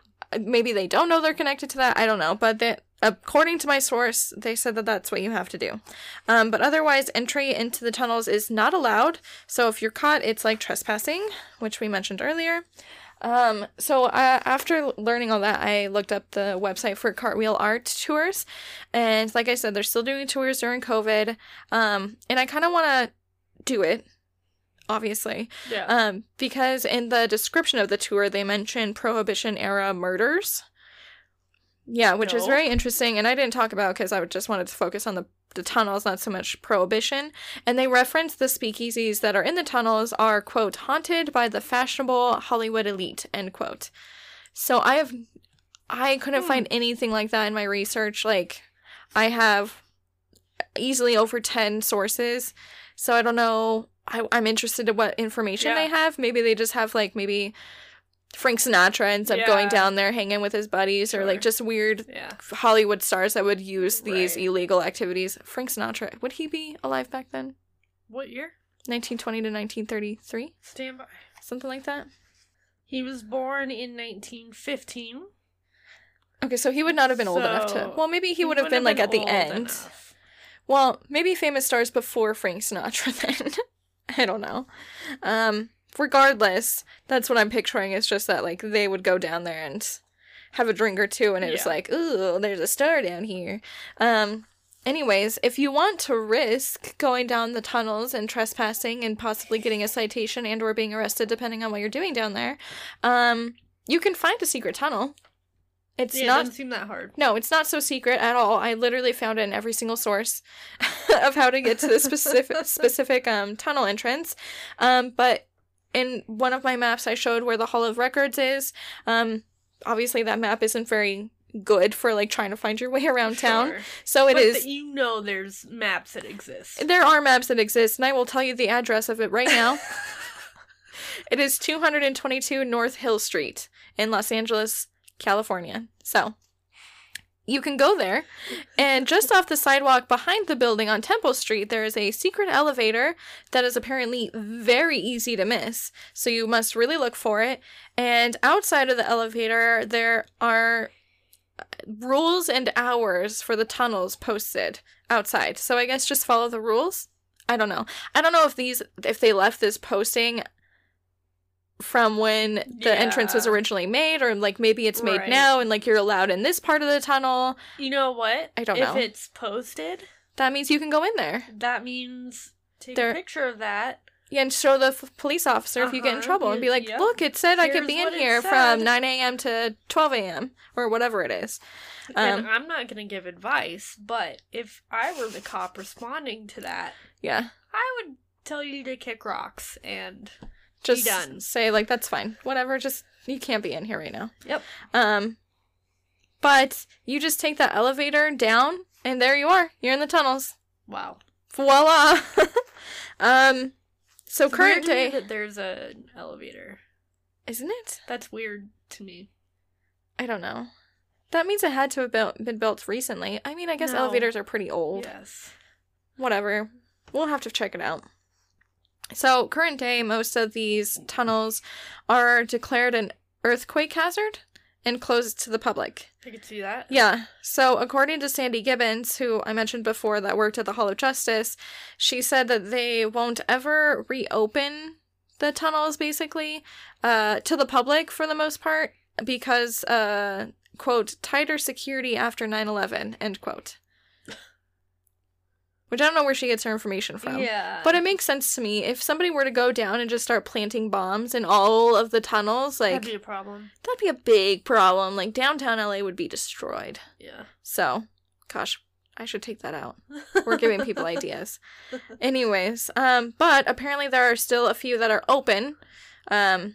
maybe they don't know they're connected to that, I don't know, but they, according to my source, they said that that's what you have to do, um, but otherwise, entry into the tunnels is not allowed, so if you're caught, it's like trespassing, which we mentioned earlier, um, so uh, after learning all that, I looked up the website for Cartwheel Art Tours, and like I said, they're still doing tours during COVID, um, and I kind of want to do it. Obviously. Yeah. Um, because in the description of the tour, they mention Prohibition-era murders. Yeah, which no. is very interesting, and I didn't talk about because I just wanted to focus on the, the tunnels, not so much Prohibition. And they reference the speakeasies that are in the tunnels are, quote, haunted by the fashionable Hollywood elite, end quote. So I have... I couldn't hmm. find anything like that in my research. Like, I have easily over ten sources, so I don't know... I, I'm interested in what information yeah. they have. Maybe they just have, like, maybe Frank Sinatra ends up yeah. going down there hanging with his buddies sure. or, like, just weird yeah. Hollywood stars that would use these right. illegal activities. Frank Sinatra, would he be alive back then? What year? nineteen twenty to nineteen thirty-three. Stand by. Something like that. He was born in nineteen fifteen. Okay, so he would not have been so old enough to... Well, maybe he, he would have been, like, been at the end. Enough. Well, maybe famous stars before Frank Sinatra then. I don't know. Um, regardless, that's what I'm picturing. It's just that, like, they would go down there and have a drink or two, and it yeah. was like, ooh, there's a star down here. Um, anyways, if you want to risk going down the tunnels and trespassing and possibly getting a citation and or being arrested, depending on what you're doing down there, um, you can find a secret tunnel. It's yeah, not, it doesn't seem that hard. No, it's not so secret at all. I literally found it in every single source of how to get to the specific specific um, tunnel entrance. Um, but in one of my maps, I showed where the Hall of Records is. Um, obviously, that map isn't very good for, like, trying to find your way around town. Sure. So it but is... But you know there's maps that exist. There are maps that exist, and I will tell you the address of it right now. It is two hundred twenty-two North Hill Street in Los Angeles, California. So you can go there, and just off the sidewalk behind the building on Temple Street, there is a secret elevator that is apparently very easy to miss, so you must really look for it. And outside of the elevator, there are rules and hours for the tunnels posted outside, so I guess just follow the rules. I don't know. I don't know if these, if they left this posting from when the yeah. entrance was originally made, or like maybe it's made right. now and like you're allowed in this part of the tunnel. You know what? I don't if know. If it's posted, that means you can go in there. That means take They're, a picture of that. Yeah, and show the f- police officer uh-huh. if you get in trouble and be like, yep. look, it said Here's I could be in here said. From nine a.m. to twelve a.m. or whatever it is. Um, and I'm not going to give advice, but if I were the cop responding to that, yeah, I would tell you to kick rocks and just be done. Say, like, that's fine. Whatever, just, you can't be in here right now. Yep. Um, but you just take that elevator down, and there you are. You're in the tunnels. Wow. Voila! um... So it's current day that there's an elevator, isn't it? That's weird to me. I don't know. That means it had to have be- been built recently. I mean, I guess no. elevators are pretty old. Yes. Whatever. We'll have to check it out. So current day, most of these tunnels are declared an earthquake hazard and closed to the public. I could see that. Yeah. So according to Sandy Gibbons, who I mentioned before that worked at the Hall of Justice, she said that they won't ever reopen the tunnels, basically, uh, to the public for the most part, because, uh, quote, tighter security after nine eleven, end quote. Which I don't know where she gets her information from. Yeah. But it makes sense to me. If somebody were to go down and just start planting bombs in all of the tunnels, like... That'd be a problem. That'd be a big problem. Like, downtown L A would be destroyed. Yeah. So, gosh, I should take that out. We're giving people ideas. Anyways, um, but apparently there are still a few that are open, um,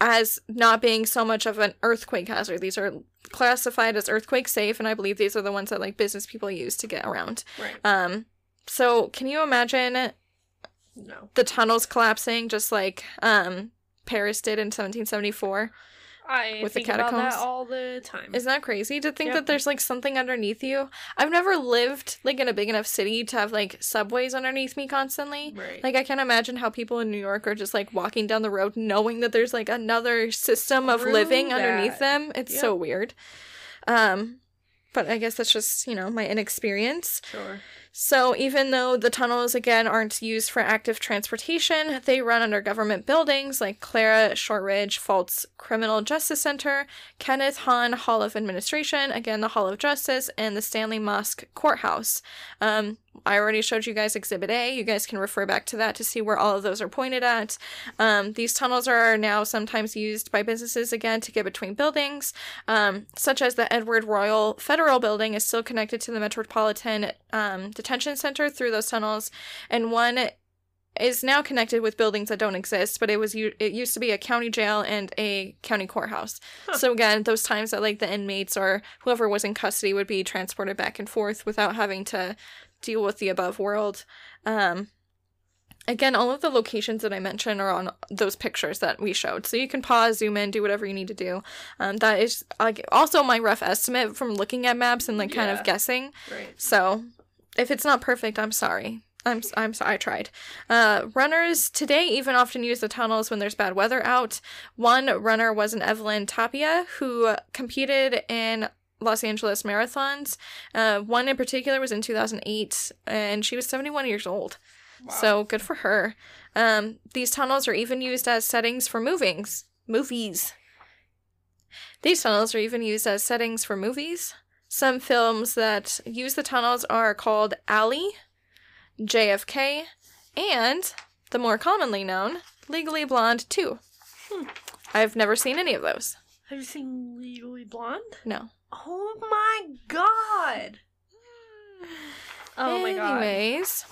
as not being so much of an earthquake hazard. These are classified as earthquake safe, and I believe these are the ones that like business people use to get around. Right. Um, so can you imagine no. the tunnels collapsing just like um Paris did in seventeen seventy-four? I with think the catacombs? About that all the time. Isn't that crazy to think yep. that there's like something underneath you? I've never lived like in a big enough city to have like subways underneath me constantly. Right. Like I can't imagine how people in New York are just like walking down the road knowing that there's like another system of Through living that. Underneath them. It's yep. so weird. Um, but I guess that's just, you know, my inexperience. Sure. So even though the tunnels, again, aren't used for active transportation, they run under government buildings like Clara Shortridge Faults Criminal Justice Center, Kenneth Hahn Hall of Administration, again, the Hall of Justice, and the Stanley Mosque Courthouse. Um, I already showed you guys Exhibit A. You guys can refer back to that to see where all of those are pointed at. Um, these tunnels are now sometimes used by businesses, again, to get between buildings, um, such as the Edward Royal Federal Building is still connected to the Metropolitan um, Detention Center through those tunnels, and one is now connected with buildings that don't exist, but it was it used to be a county jail and a county courthouse. Huh. So again, those times that like the inmates or whoever was in custody would be transported back and forth without having to deal with the above world. Um, again, all of the locations that I mentioned are on those pictures that we showed, so you can pause, zoom in, do whatever you need to do. Um, that is like also my rough estimate from looking at maps and like yeah. kind of guessing. Right. So if it's not perfect, I'm sorry. I'm I'm sorry. I tried. Uh, runners today even often use the tunnels when there's bad weather out. One runner was an Evelyn Tapia who competed in Los Angeles marathons. Uh, one in particular was in two thousand eight, and she was seventy-one years old. Wow. So good for her. Um, these tunnels are even used as settings for movies. Movies. These tunnels are even used as settings for movies. Some films that use the tunnels are called Alley, J F K, and the more commonly known, Legally Blonde two. Hmm. I've never seen any of those. Have you seen Legally Blonde? No. Oh my god! Oh my god. Anyways,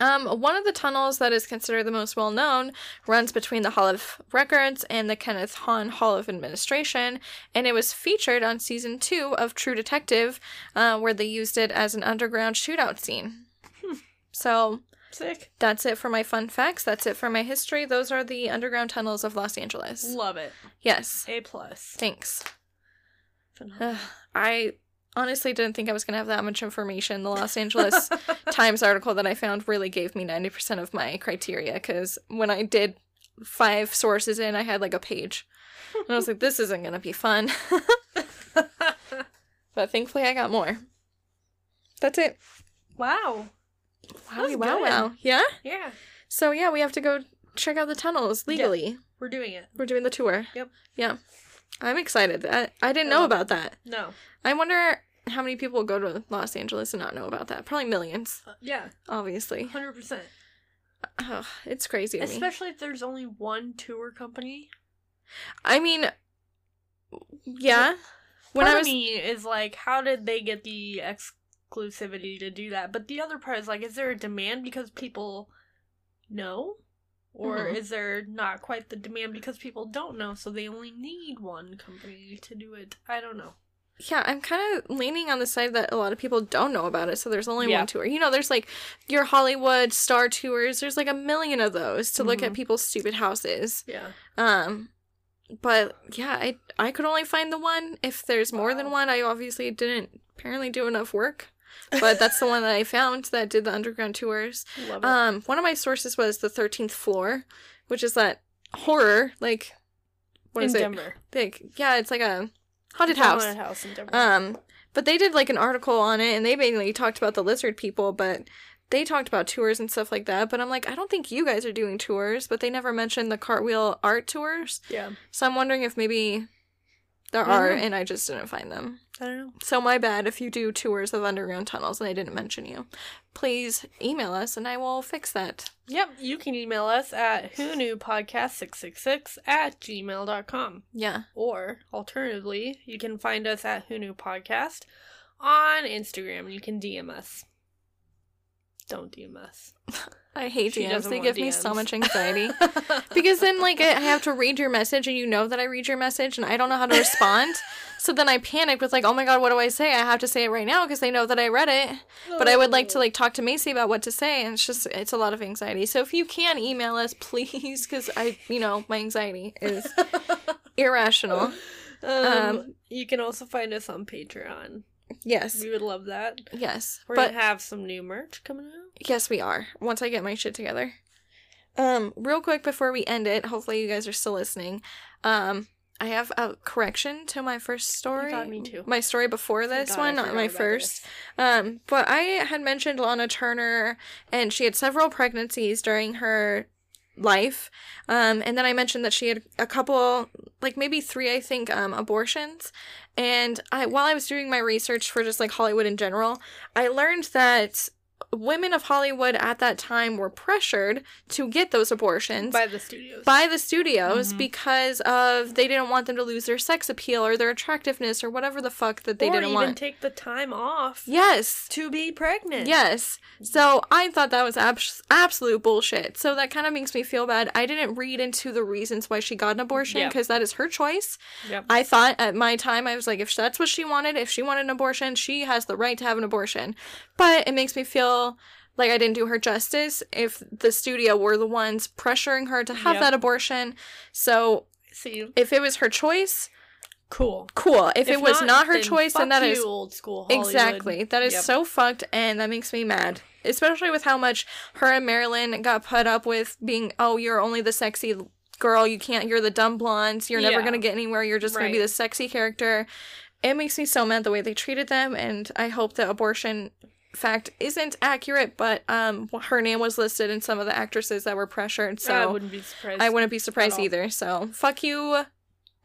um, one of the tunnels that is considered the most well-known runs between the Hall of Records and the Kenneth Hahn Hall of Administration, and it was featured on season two of True Detective, uh, where they used it as an underground shootout scene. Hmm. So, sick. That's it for my fun facts. That's it for my history. Those are the underground tunnels of Los Angeles. Love it. Yes. A plus. Thanks. Uh, I honestly didn't think I was going to have that much information. The Los Angeles Times article that I found really gave me ninety percent of my criteria, because when I did five sources in, I had like a page. And I was like, this isn't going to be fun. But thankfully I got more. That's it. Wow. Wow, wow, wow. Yeah? Yeah. So, yeah, we have to go check out the tunnels legally. Yeah, we're doing it. We're doing the tour. Yep. Yeah. I'm excited. I, I didn't know um, about that. No. I wonder how many people go to Los Angeles and not know about that. Probably millions. Uh, yeah. Obviously. one hundred percent. Oh, it's crazy to Especially me. If there's only one tour company. I mean, yeah. When part I was... of me is like, how did they get the exclusivity to do that? But the other part is like, is there a demand because people know? Or mm-hmm. is there not quite the demand because people don't know, so they only need one company to do it? I don't know. Yeah, I'm kind of leaning on the side that a lot of people don't know about it, so there's only yeah. one tour. You know, there's, like, your Hollywood star tours. There's, like, a million of those to mm-hmm. look at people's stupid houses. Yeah. Um, but, yeah, I I could only find the one. If there's more wow. than one, I obviously didn't apparently do enough work. But that's the one that I found that did the underground tours. Love it. Um, one of my sources was the thirteenth floor, which is that horror, like, what in is Denver. It? Like, yeah, it's like a... Haunted house. Haunted house in Denver. Um, but they did, like, an article on it, and they mainly talked about the lizard people, but they talked about tours and stuff like that. But I'm like, I don't think you guys are doing tours, but they never mentioned the Cartwheel Art Tours. Yeah. So I'm wondering if maybe there are, know. and I just didn't find them. I don't know. So my bad if you do tours of underground tunnels and I didn't mention you. Please email us, and I will fix that. Yep. You can email us at who knew podcast six six six at gmail dot com. Yeah. Or, alternatively, you can find us at Who Knew Podcast on Instagram. You can D M us. Don't D M us. I hate she D Ms. They give D Ms. Me so much anxiety. Because then, like, I have to read your message, and you know that I read your message, and I don't know how to respond. So then I panic with, like, oh, my God, what do I say? I have to say it right now because they know that I read it. Oh. But I would like to, like, talk to Macy about what to say, and it's just, it's a lot of anxiety. So if you can email us, please, because I, you know, my anxiety is irrational. Um, um, you can also find us on Patreon. Yes. We would love that. Yes. We're going to have some new merch coming out. Yes, we are. Once I get my shit together. Um, real quick before we end it, hopefully you guys are still listening. Um, I have a correction to my first story. Oh my God, me too. My story before this oh God, one, not my first. Um, but I had mentioned Lana Turner, and she had several pregnancies during her life. Um, and then I mentioned that she had a couple, like maybe three, I think, um, abortions. And I, while I was doing my research for just, like, Hollywood in general, I learned that women of Hollywood at that time were pressured to get those abortions. By the studios. By the studios mm-hmm. because of they didn't want them to lose their sex appeal or their attractiveness or whatever the fuck that they or didn't want. Or even take the time off. Yes. To be pregnant. Yes. So I thought that was ab- absolute bullshit. So that kind of makes me feel bad. I didn't read into the reasons why she got an abortion because yep. that is her choice. Yep. I thought at my time, I was like, if that's what she wanted, if she wanted an abortion, she has the right to have an abortion. But it makes me feel like I didn't do her justice if the studio were the ones pressuring her to have yep. that abortion. So See. if it was her choice, cool. Cool. If, if it was not, not her then choice, fuck then that you, is old school Hollywood. Exactly. That is yep. so fucked, and that makes me mad. Especially with how much her and Marilyn got put up with being, oh, you're only the sexy girl, you can't, you're the dumb blondes, you're yeah. never gonna get anywhere, you're just right. gonna be the sexy character. It makes me so mad the way they treated them, and I hope that abortion fact isn't accurate, but um her name was listed in some of the actresses that were pressured, so I wouldn't be surprised I wouldn't be surprised either. So fuck you,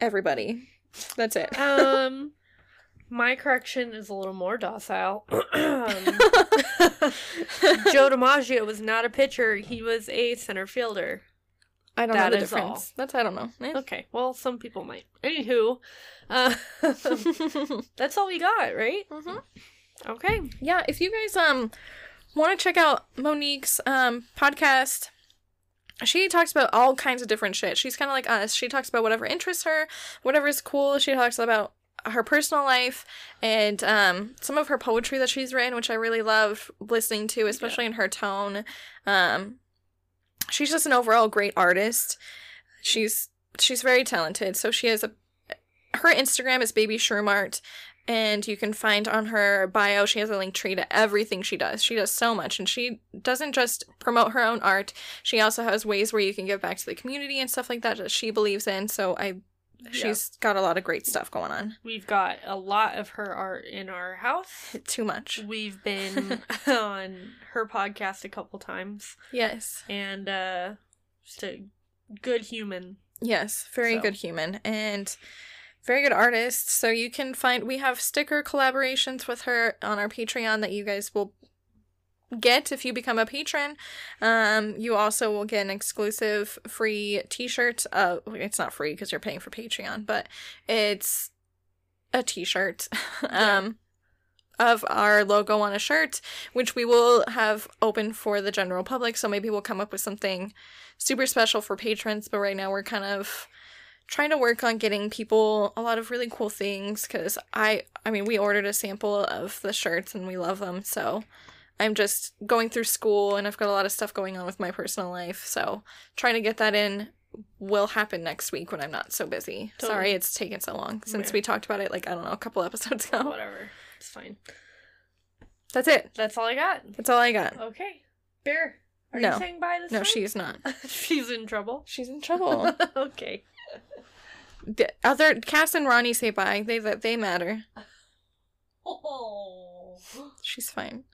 everybody. That's it. Um my correction is a little more docile. Joe DiMaggio was not a pitcher, he was a center fielder. I don't that know the difference. All. That's, I don't know. Okay, well, some people might. Anywho, uh, that's all we got, right? Mm-hmm. Okay. Yeah, if you guys um want to check out Monique's um podcast, she talks about all kinds of different shit. She's kind of like us. She talks about whatever interests her, whatever's cool. She talks about her personal life and um some of her poetry that she's written, which I really love listening to, especially yeah. in her tone. Um she's just an overall great artist. She's she's very talented. So she has a her Instagram is Baby Shroom Art. And you can find on her bio, she has a link tree to everything she does. She does so much. And she doesn't just promote her own art. She also has ways where you can give back to the community and stuff like that that she believes in. So I She's yeah. got a lot of great stuff going on. We've got a lot of her art in our house. Too much. We've been on her podcast a couple times. Yes. And uh, just a good human. Yes, very so. good human. And very good artist. So you can find... We have sticker collaborations with her on our Patreon that you guys will... get if you become a patron. Um you also will get an exclusive free t-shirt. Uh it's not free because you're paying for Patreon, but it's a t-shirt yeah. um of our logo on a shirt, which we will have open for the general public. So maybe we'll come up with something super special for patrons, but right now we're kind of trying to work on getting people a lot of really cool things, because i i mean we ordered a sample of the shirts and we love them. So I'm just going through school, and I've got a lot of stuff going on with my personal life, so trying to get that in will happen next week when I'm not so busy. Totally. Sorry it's taken so long since Weird. we talked about it, like, I don't know, a couple episodes ago. Whatever. It's fine. That's it. That's all I got. That's all I got. Okay. Bear, are no. you saying bye this no, time? No, she's not. She's in trouble? She's in trouble. Okay. The other, Cass and Ronnie say bye. They, they matter. Oh. She's fine.